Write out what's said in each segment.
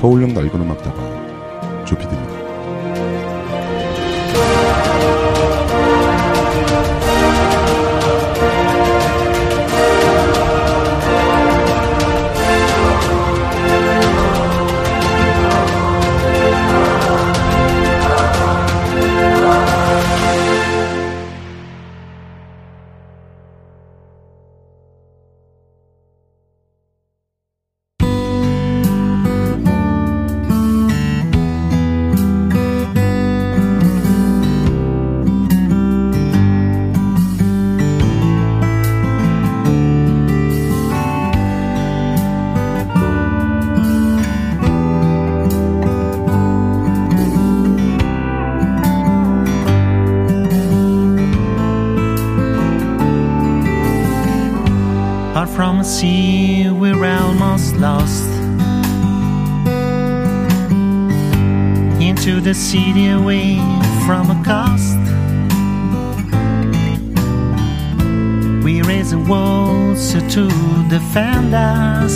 서울역 낡은음악다방 조피디입니다. From a sea we're almost lost into the city away from a coast. We raise a wall so to defend us.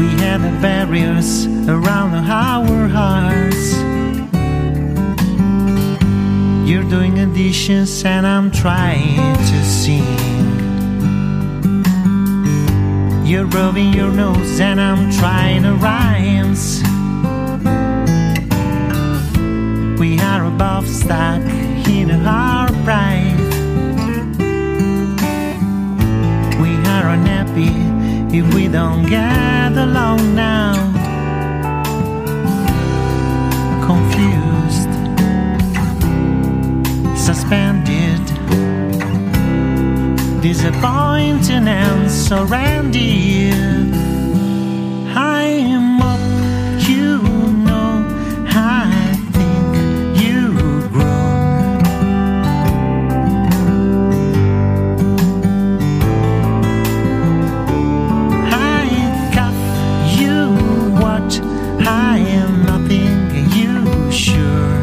We have the barriers around our hearts. You're doing the dishes and I'm trying to sing. You're rubbing your nose and I'm trying to rhyme. We are both stuck in our pride. We are unhappy if we don't get along now. Confused, suspended, disappointed and surrendered. I'm up, you know, I think you've grown. I cuff you, what I am nothing, you sure.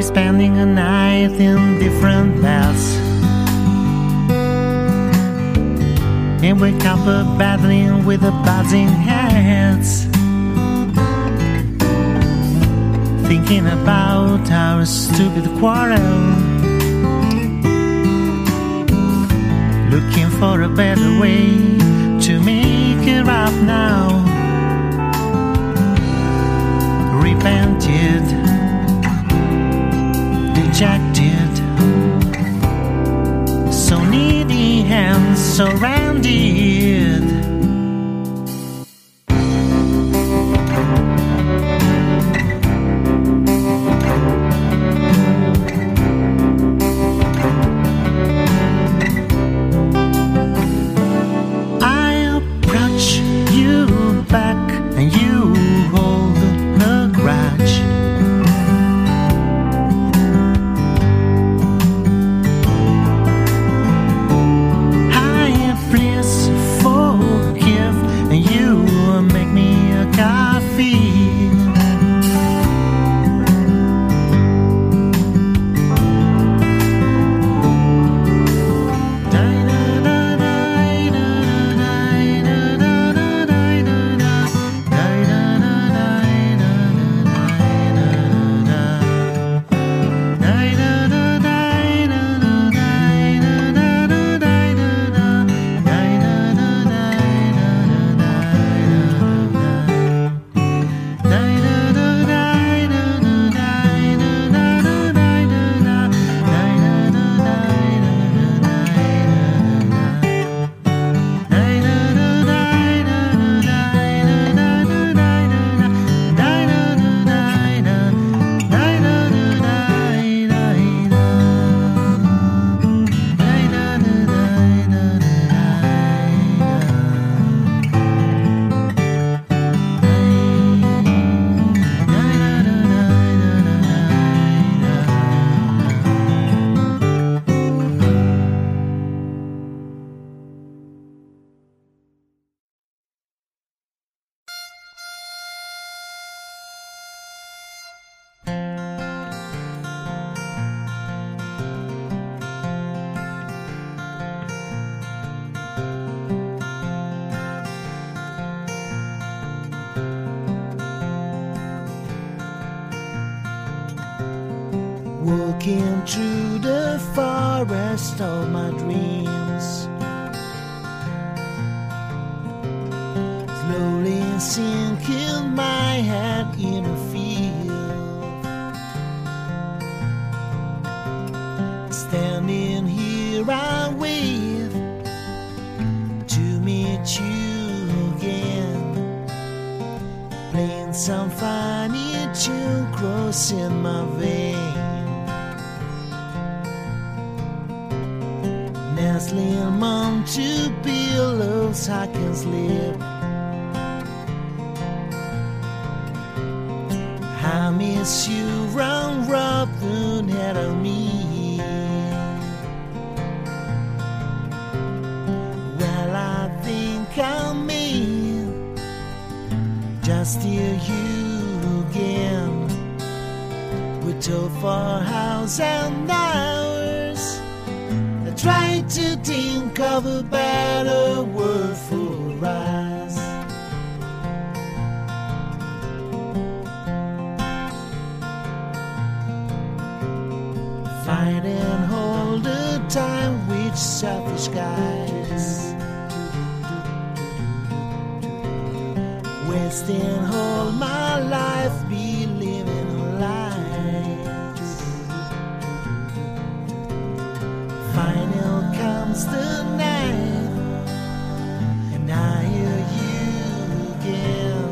Spending a night in different beds, and wake up battling with the buzzing heads, thinking about our stupid quarrel, looking for a better way to make it up now. Repented, rejected, so needy and surrounded. I approach you back and you hold the grudge. walking through the forest of my dreams, slowly sinking my head in a field. Standing here I wait to meet you again, playing some funny tune crossing my vein, nestling on two pillows I can sleep. I miss you round up the head of me. Well, I think I mean just hear you again. We talk for hours and hours. I try to think of a better word for us. Fighting all the time with selfish guys, wasting all my life believing lies. Final comes the night and I hear you again.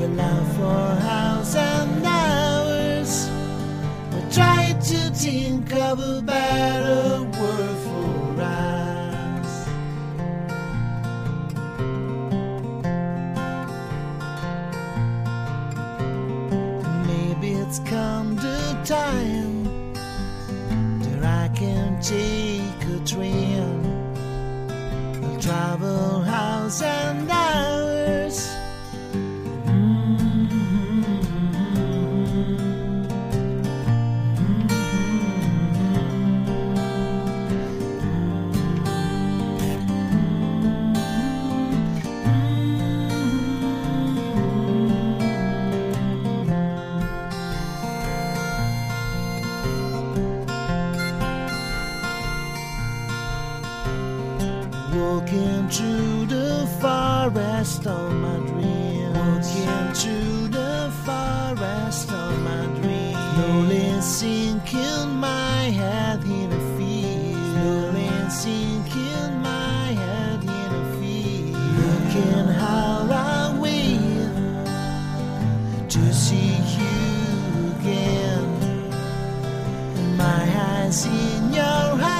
We love for hours and hours. Try to think of a better word for us. Maybe it's come the time that I can take a train. I'll travel hours and hours. Walking through the forest of my dreams. Walking through the forest of my dreams. Slowly sinking my head in a field. Slowly sinking my head in a field. Looking how I wait to see you again. And my eyes in your eyes.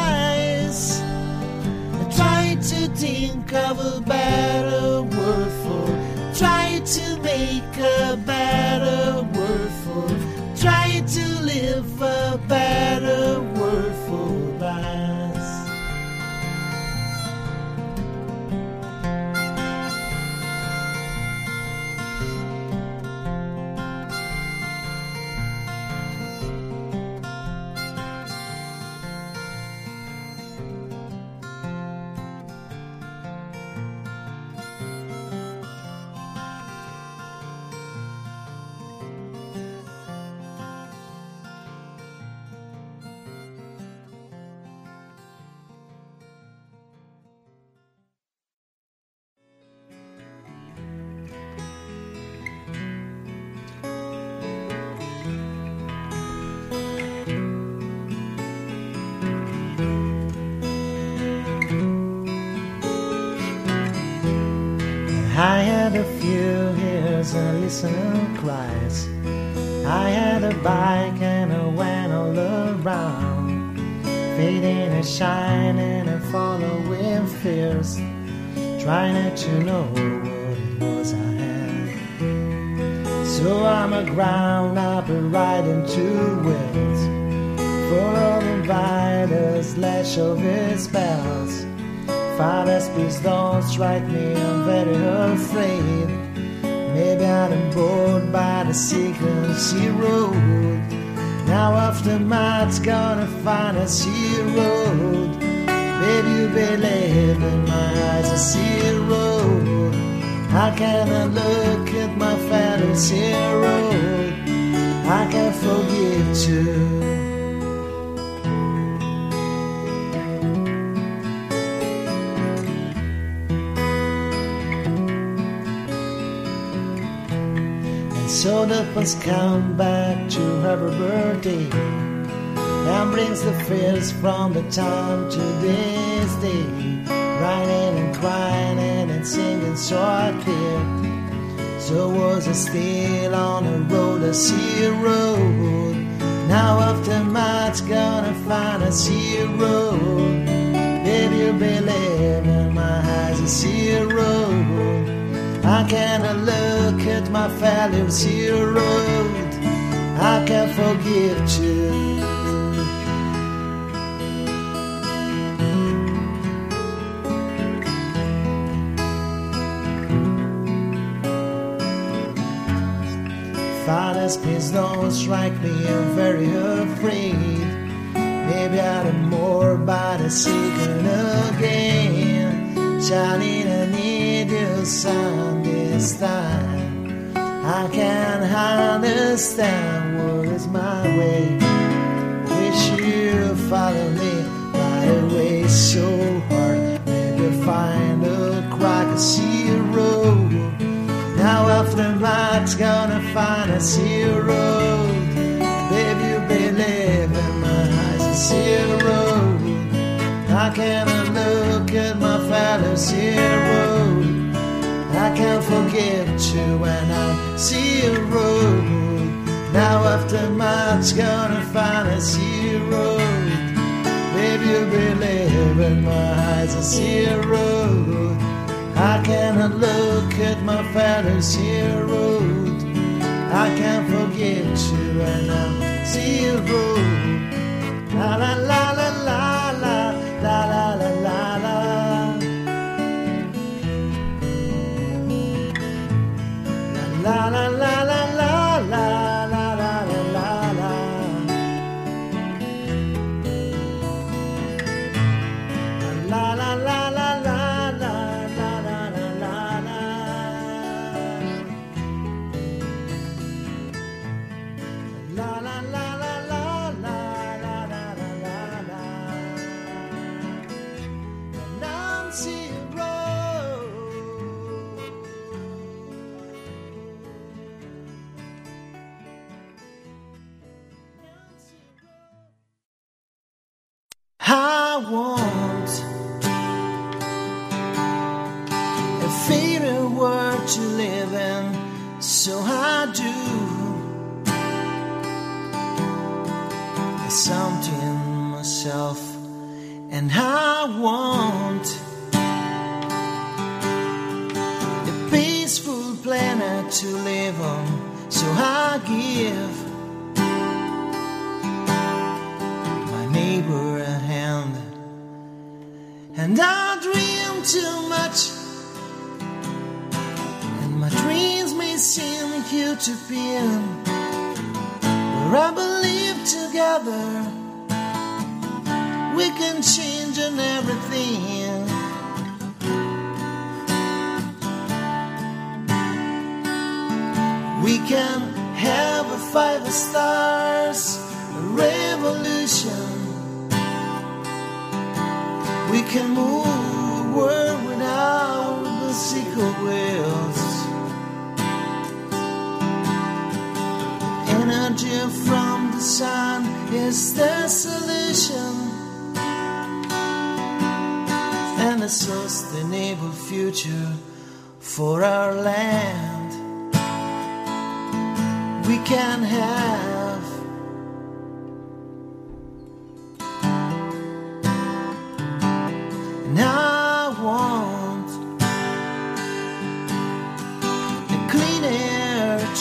To think of a better word for, try to make a better word for, try to live a better word for us. I had a few years and listened twice. I had a bike and I went all around, fading and shining and following fears, trying not to know what it was I had. So I'm a ground up and riding two wheels, full of inviters, lash of his bells. Fathers, please don't strike me, I'm very afraid. Maybe I'm bored by the secrecy road. Now after Matt's gonna find a sea road. Baby, you believe in my eyes, a sea road. How can I look at my father's sea road? How can forget you. So the fun's come back to her birthday and brings the fears from the time to this day. Writing and crying and singing so I clear. So was I still on the road, I see a road. Now after much gonna find I see a road. If you believe in my eyes, I see a road. I cannot look at my failures, you road. I can forgive you. Father's please don't strike me, I'm very afraid. Maybe I am more by the secret again. Charlie, I need you son. Time. I can't understand what is my way. Wish you follow me by the way so hard. Maybe find a crack, I see a road. Now after that's gonna find a zero. Baby, you believe in my eyes, I see a road. I cannot look at my fellow zero. I can't forget you when I see a road. Now after much gonna find a zero. Baby, you believe in my eyes, I see a road. I cannot look at my father's hero. I can't forget you when I see a road. La la la la la la la la la la. La la la la la la la la la la. La la la la la la la la la la. La la la la la la la la la la. Nancy. I want a fairer world to live in, so I do something myself, and I want a peaceful planet to live on, so I give my neighbor a hand. And I dream too much, and my dreams may seem utopian, but I believe together we can change on everything. We can have a 5 stars a revolution. We can move world without the secret wheels. Energy from the sun is the solution, and a sustainable future for our land. We can have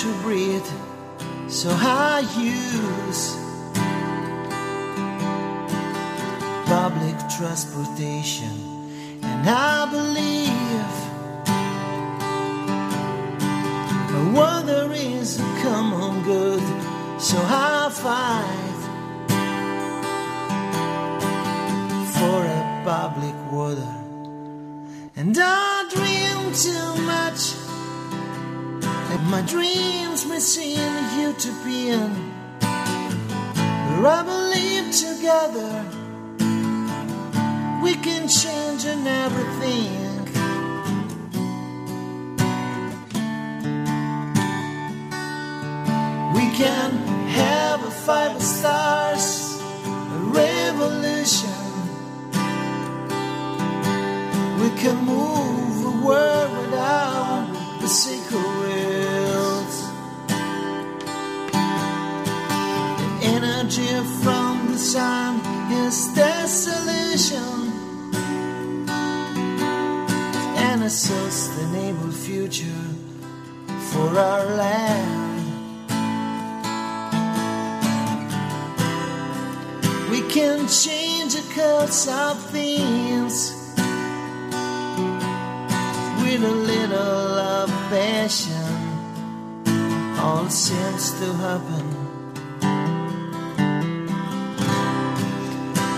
to breathe, so I use public transportation, and I believe the water is a common good, so I fight for a public water. And I dream too much, and my dreams may seem utopian, I believe together we can change in everything. We can have a 5 stars a revolution. We can move the world without the secret wheels. The energy from the sun is desolation, and a sustainable future for our land. We can change the course of things with a little of passion. All seems to happen.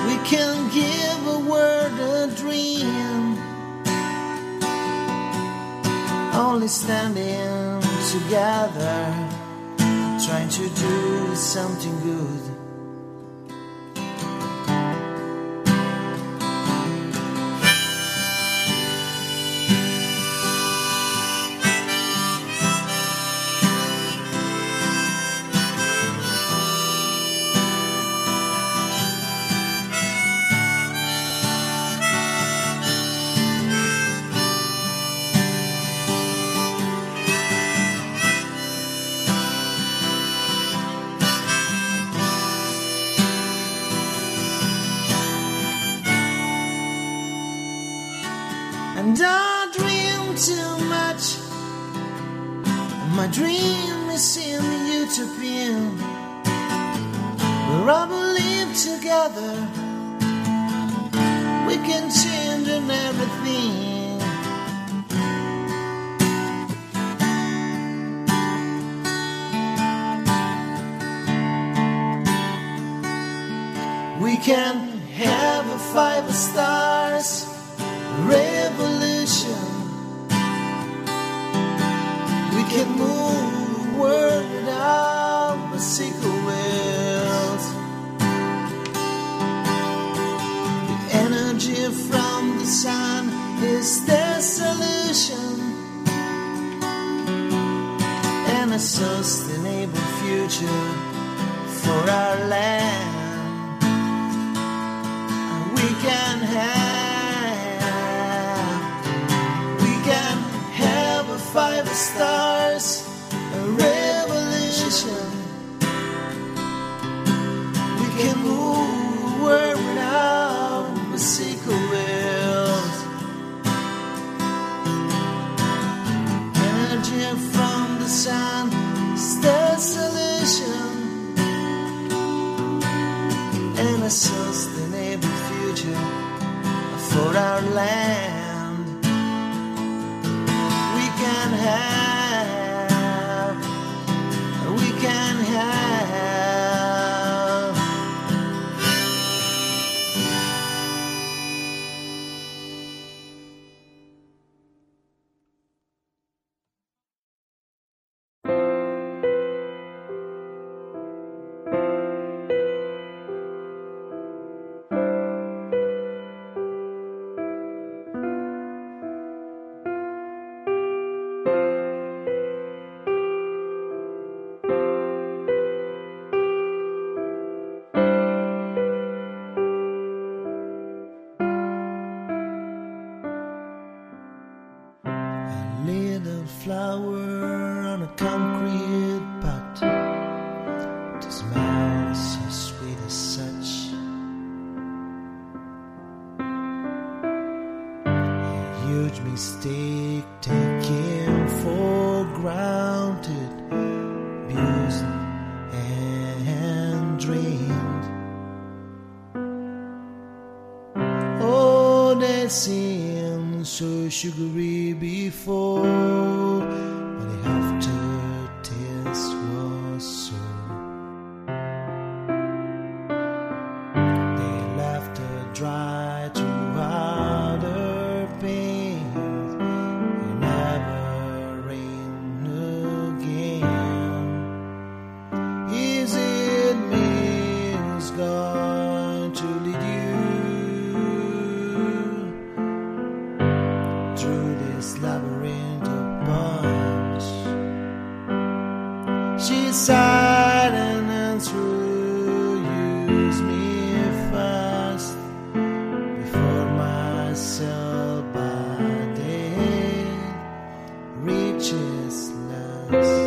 We can give a world a dream, only standing together, trying to do something good. And I dream too much. My dream is in the utopian, where I believe together we can change in everything. We can have a 5 stars revolution. We can move the world without the single wheels. The energy from the sun is desolation, and a sustainable future for our land. We can have 5 stars, a revolution. We can move the world without a single will. Energy from the sun is desolation, and a sustainable future for our land. Sugary before, but the aftertaste was so. They left her dry throughout her pain, and never rain again. Is it me going to lead you through this labyrinth of bonds. She's silent and true. Use me first before myself by day reaches last.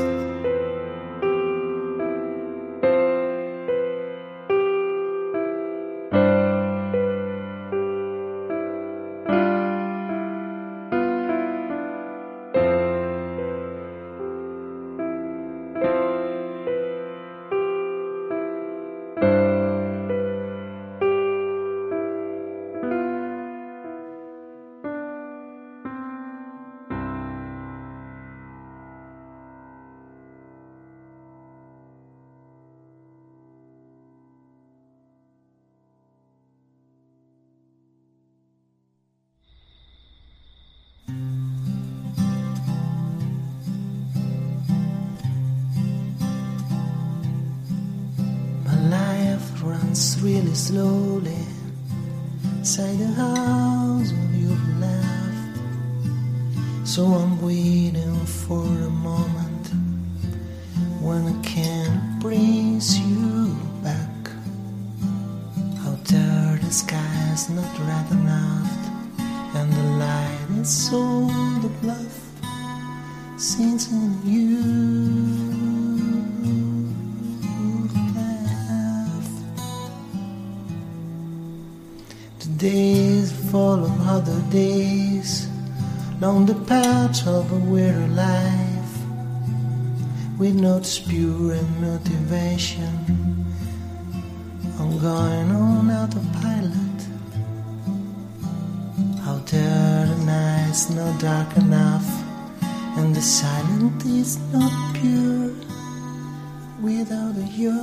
Really slowly inside the house of your love. So I'm waiting for a moment when I can bring you back. Out there the sky is not red enough, and the light is so the bluff since in you. Days follow other days along the path of a weary life, with no spur and motivation. I'm going on autopilot. Out there the night's not dark enough, and the silence is not pure without you.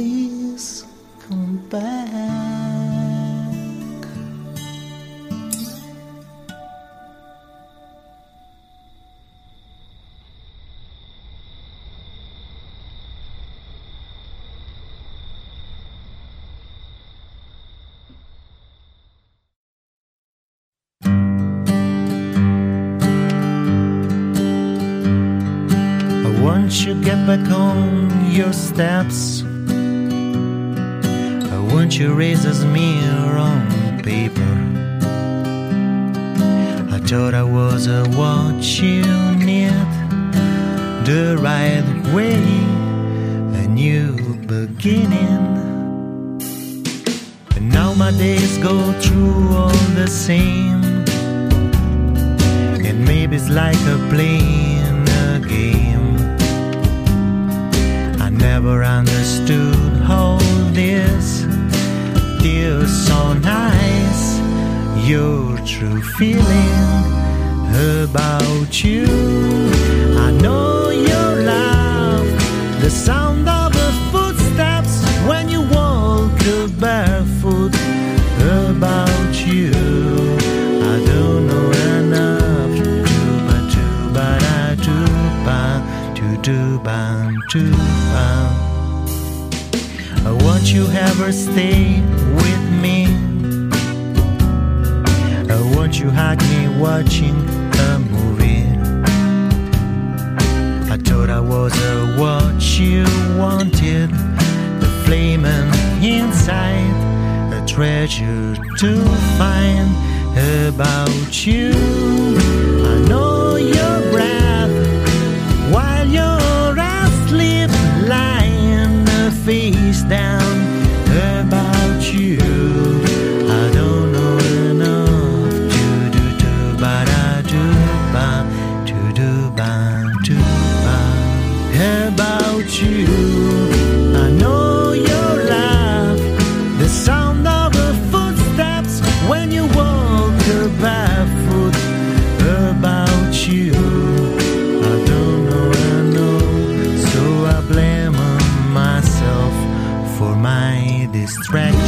Please come back. Don't you get back on your steps. Won't you raise a smear on paper? I thought I was what you need, the right way, a new beginning. But now my days go through all the same, and maybe it's like playing a game. I never understood how this feels so nice, your true feeling about you. I know your love, the sound of the footsteps when you walk barefoot about you. I don't know enough to ba. Won't you ever stay with me? Won't you hug me watching a movie? I thought I was what you wanted, the flaming inside, a treasure to find about you. I know your breath while you're asleep, lying face down about you. I don't know enough to do but I do ba about you. I know your love, the sound of the footsteps when you walk barefoot about you. For my distraction.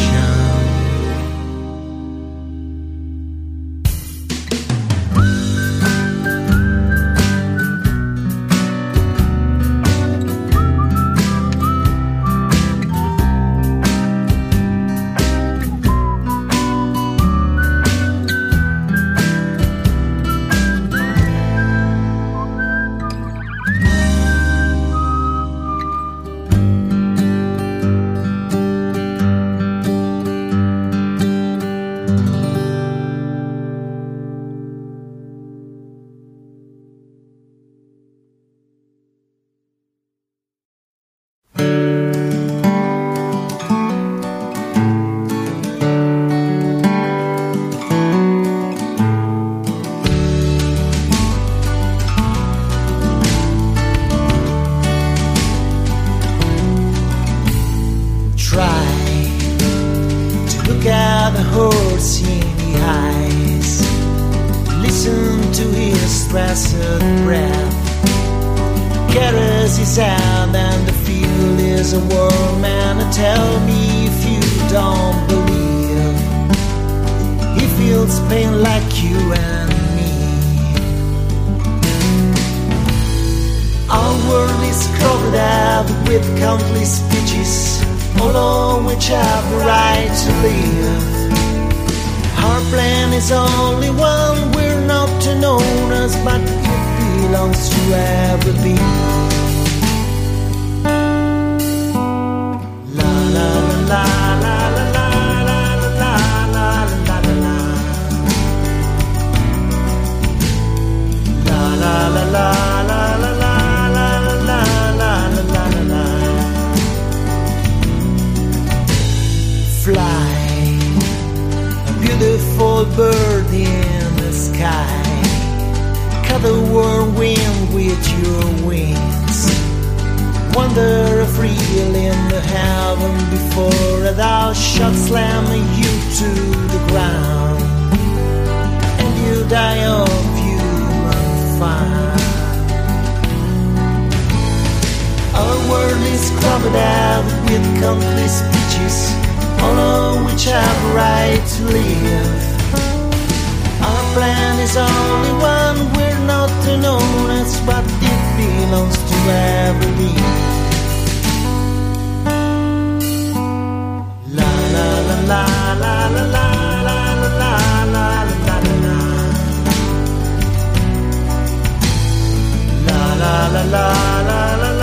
La la la la la.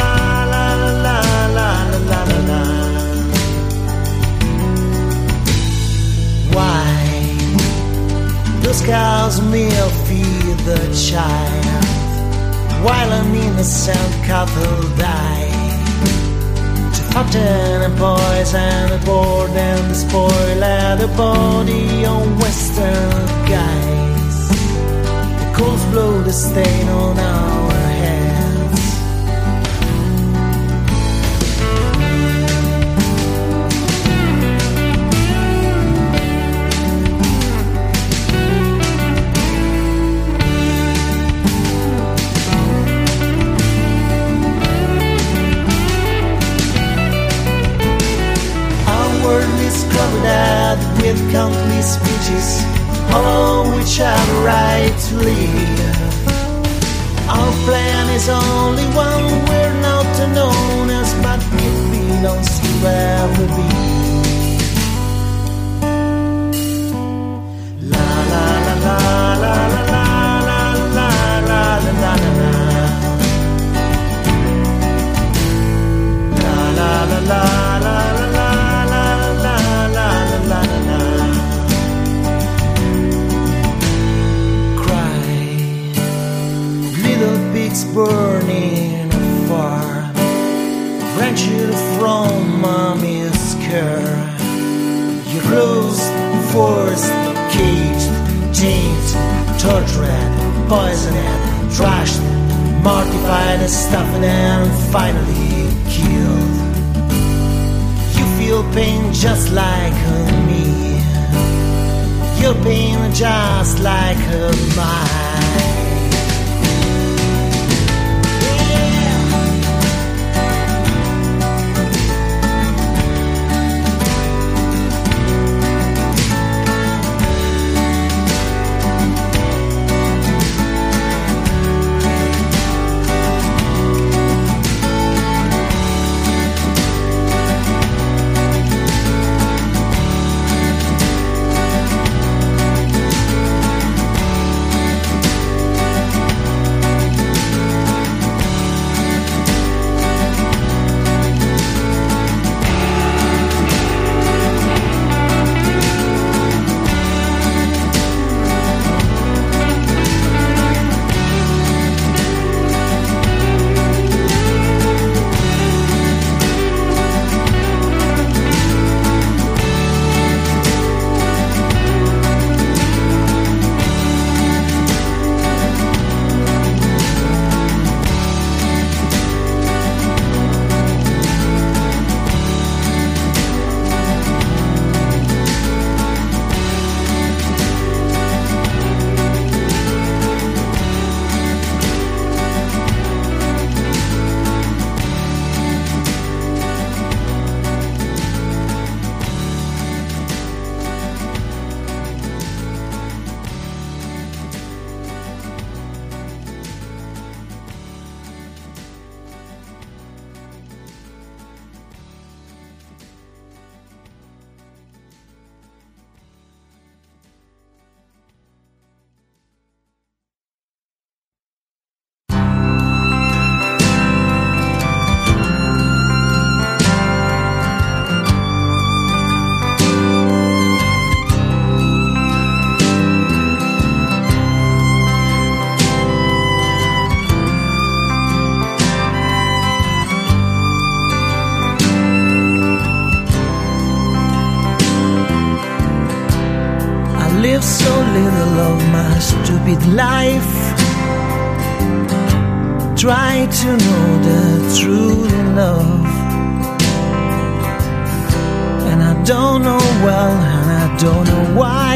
those cows meal feed the child, while an innocent couple die. To fatten a poison, a board and a spoiler, the body on western guys. The coals blow the stain on our hands. Covered out with countless speeches, all of which have a right to live. Our plan is only one, we're not known as, but it belongs to where we be. La la la la la la la la la la. La la la la. Burning afar, wrenched from mommy's care. You closed, forced, caged, changed, tortured, poisoned, trashed, mortified, stuffed, and finally killed. You feel pain just like me. Your pain just like mine. Life, try to know the true love, and I don't know well, and I don't know why,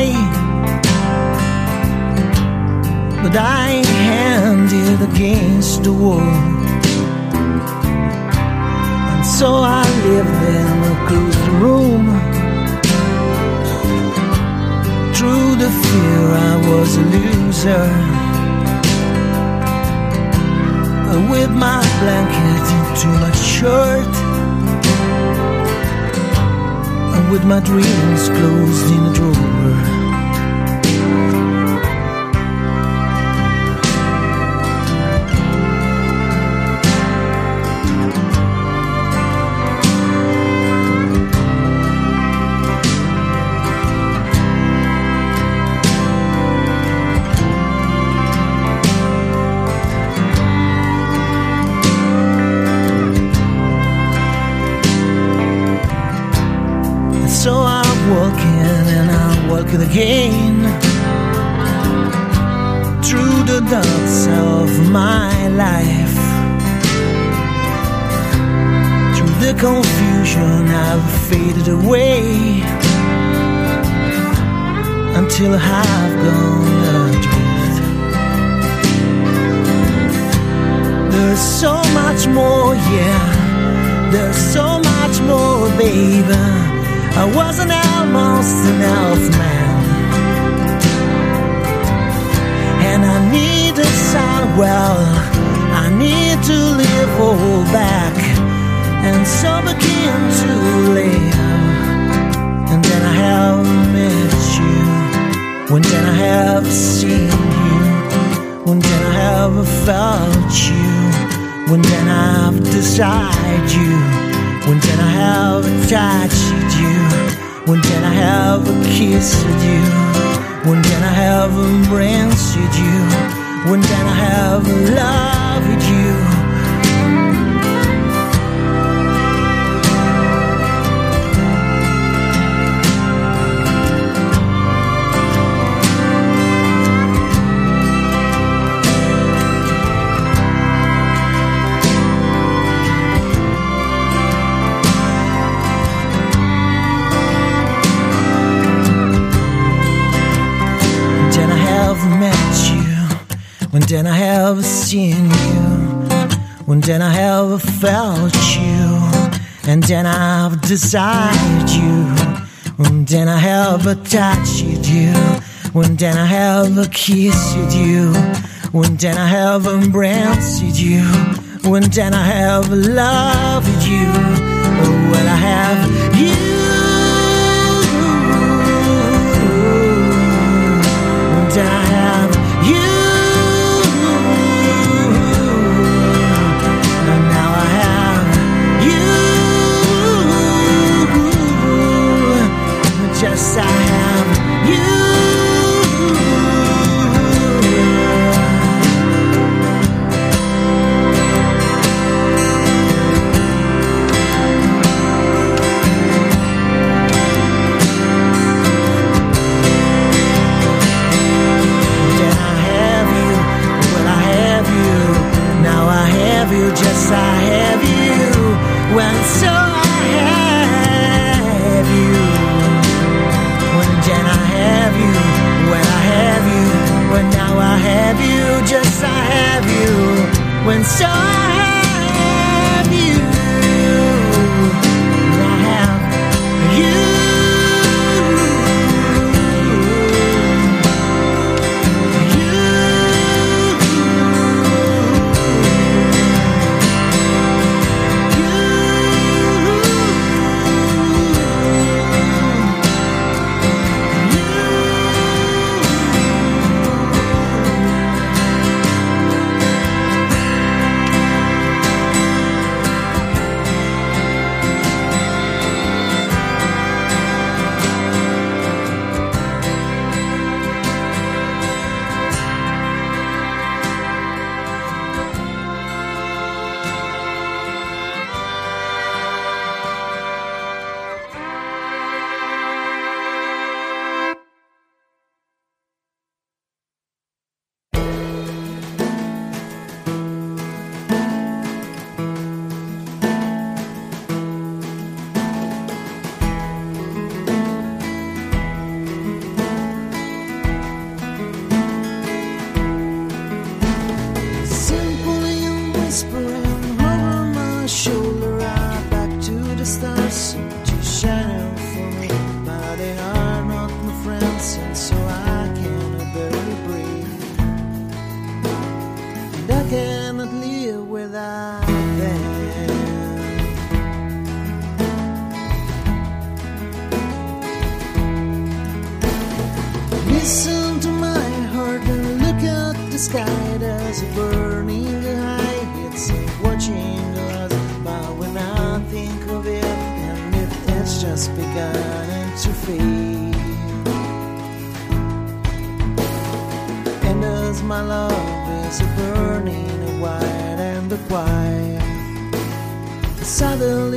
but I handed against the wall, and so I lived in a closed room. Through the fear I was a loser, with my blanket into my shirt, and with my dreams closed in a drawer. broken again through the dots of my life, through the confusion I've faded away until I've gone adrift. There's so much more, yeah, there's so much more, baby. I was an almost an elf man, and I need a sun. Well, I need to live all back, and so begin to live. And then I have met you, and then I have seen you, and then I have felt you, and then I've desired you. When then I have touched you, when then I have kissed you, when then I have embraced you, when then I have loved you. When then I have seen you, when then I have felt you, and then I've desired you, when then I have touched you, when then I have kissed you, when then I have embraced you, when then I have loved you. Oh, well, I have you. When then I have you. Yes, I have you. Then I have you. Well, I have you. Now I have you. Just I have you. Well, so I have you. Then I have you, when I have you, when now I have you, just I have you, when so I have you, when I have you.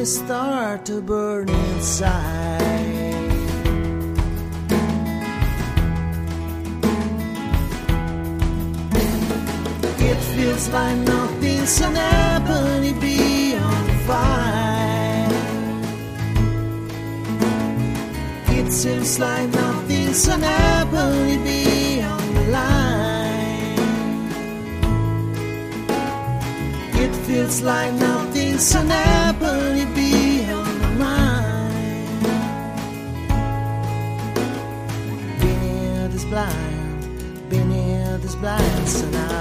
Start to burn inside. feels like nothing's happening beyond fire. It seems like nothing's happening beyond the line. It feels like nothing's happening beyond the line. Beneath this blind tonight.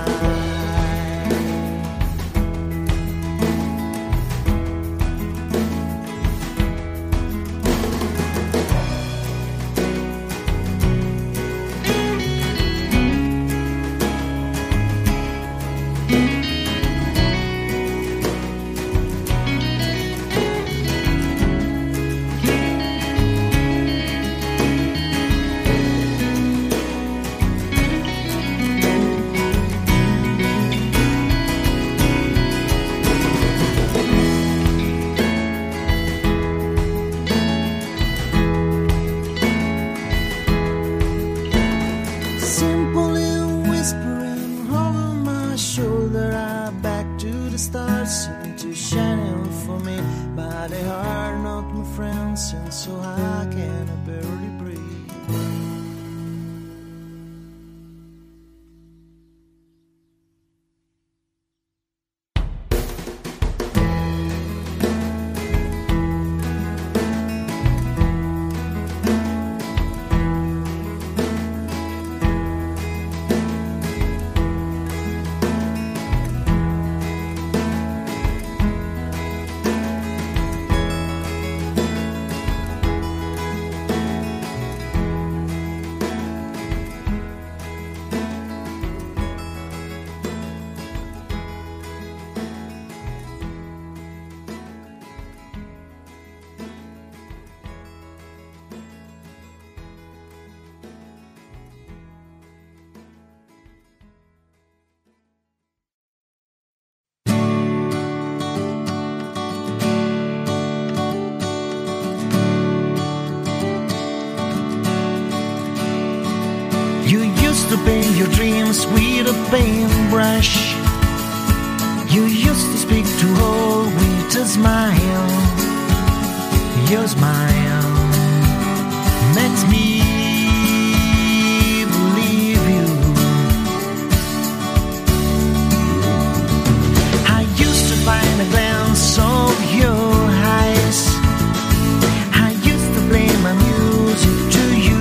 You used to paint your dreams with a paintbrush. You used to speak to all with a smile. Your smile makes me believe you. I used to find a glance of your eyes. I used to play my music to you.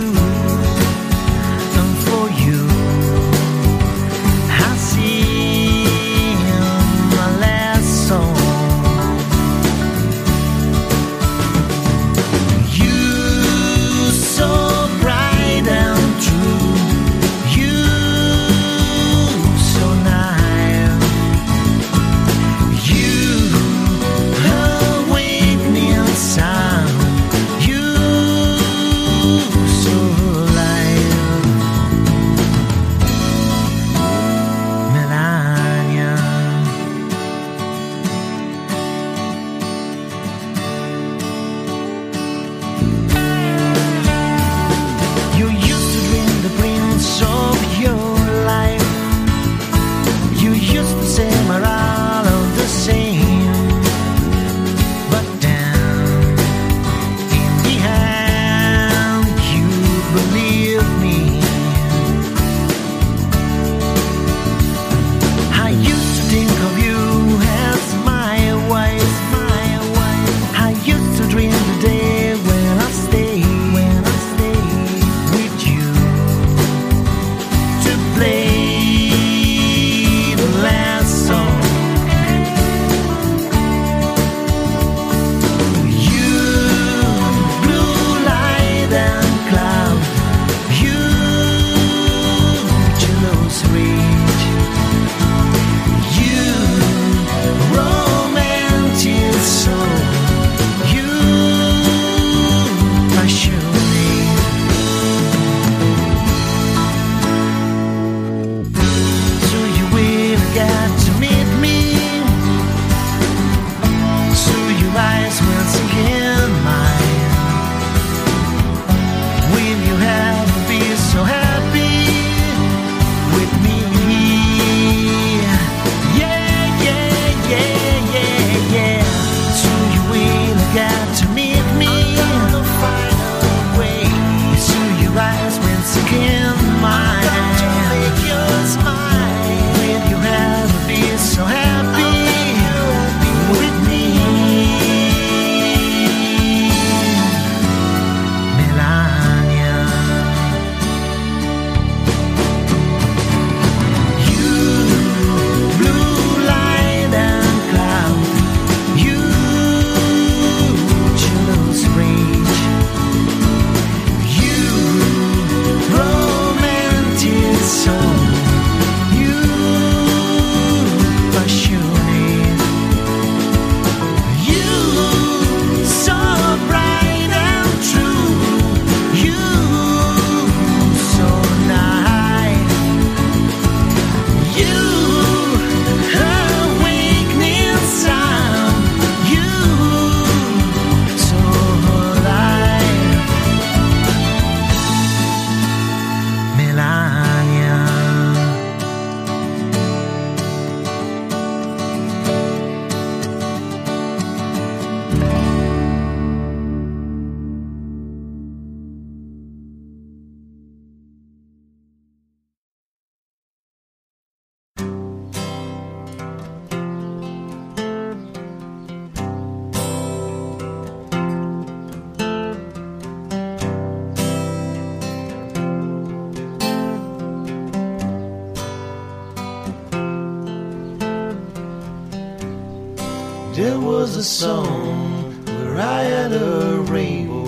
There was a song where I had a rainbow.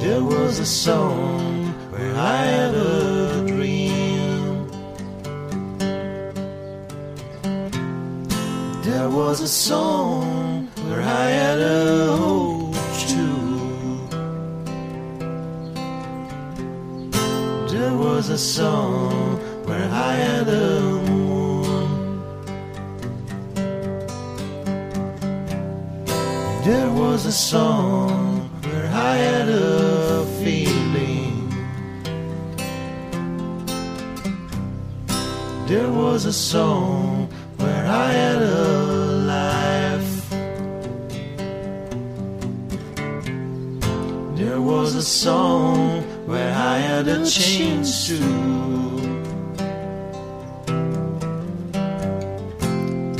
There was a song where I had a dream. There was a song where I had a hope too. There was a song where I had a moon. There was a song where I had a feeling. There was a song where I had a life. There was a song where I had a change to.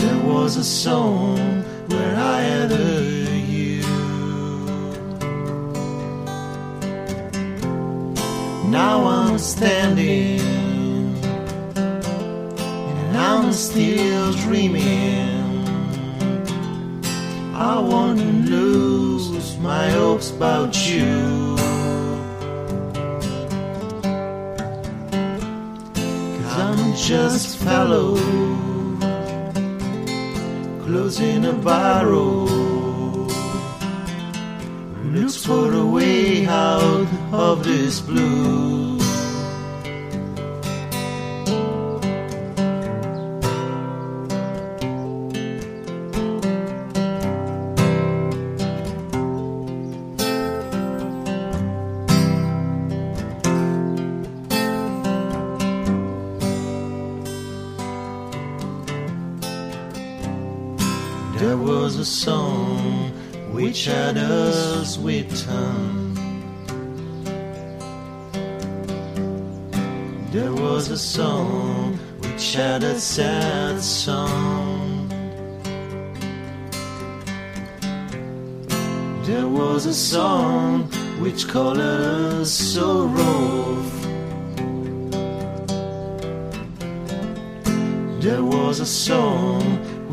There was a song where I had you. Now I'm standing and I'm still dreaming. I won't lose my hopes about you, 'cause I'm just fellow in a barrel, looks for the way out of this blue. There was a song which had a sweet tongue. There was a song which had a sad song. There was a song which colored a sorrow. There was a song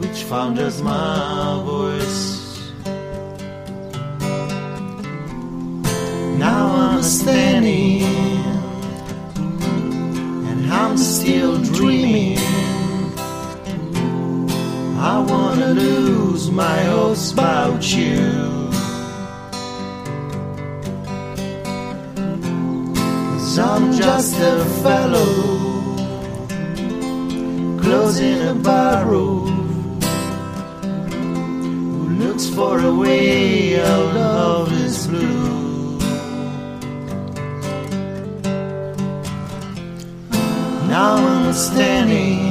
which found as my voice. Now I'm standing and I'm still dreaming. I wanna lose my hopes about you, 'cause I'm just a fellow closing a barrel, for a way out of this blue. Now I'm standing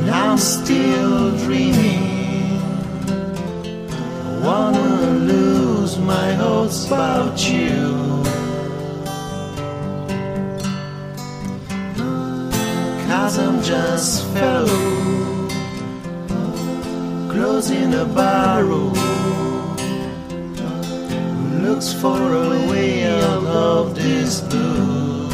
and I'm still dreaming. I wanna lose my hopes about you, 'cause I'm just fellow in a barrel who looks for a way out of this blue.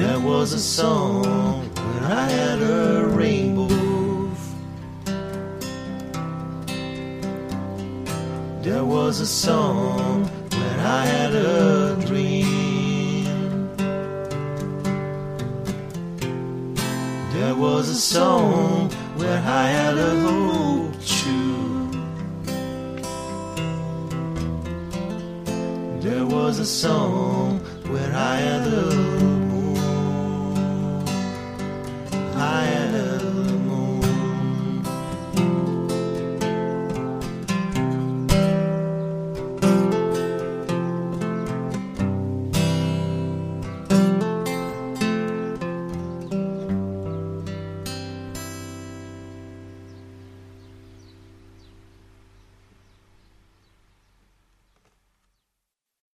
There was a song where I had a rainbow. There was a song where I had a dream. There was a song where I had a hope too. There was a song where I had a hope.